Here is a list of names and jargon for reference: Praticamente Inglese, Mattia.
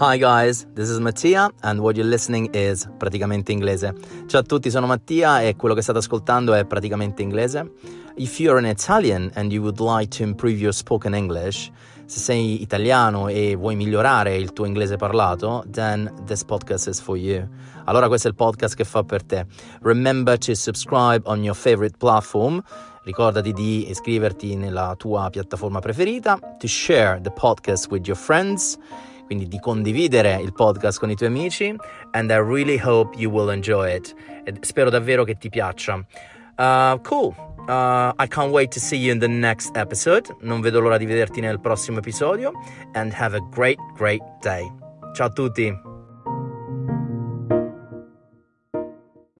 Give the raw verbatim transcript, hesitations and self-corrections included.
Hi guys, this is Mattia and what you're listening is Praticamente Inglese. Ciao a tutti, sono Mattia e quello che state ascoltando è Praticamente Inglese. If you're an Italian and you would like to improve your spoken English, se sei italiano e vuoi migliorare il tuo inglese parlato, then this podcast is for you. Allora questo è il podcast che fa per te. Remember to subscribe on your favorite platform. Ricordati di iscriverti nella tua piattaforma preferita, to share the podcast with your friends. Quindi di condividere il podcast con i tuoi amici, and I really hope you will enjoy it. E spero davvero che ti piaccia. Uh, cool, uh, I can't wait to see you in the next episode. Non vedo l'ora di vederti nel prossimo episodio, and have a great, great day. Ciao a tutti!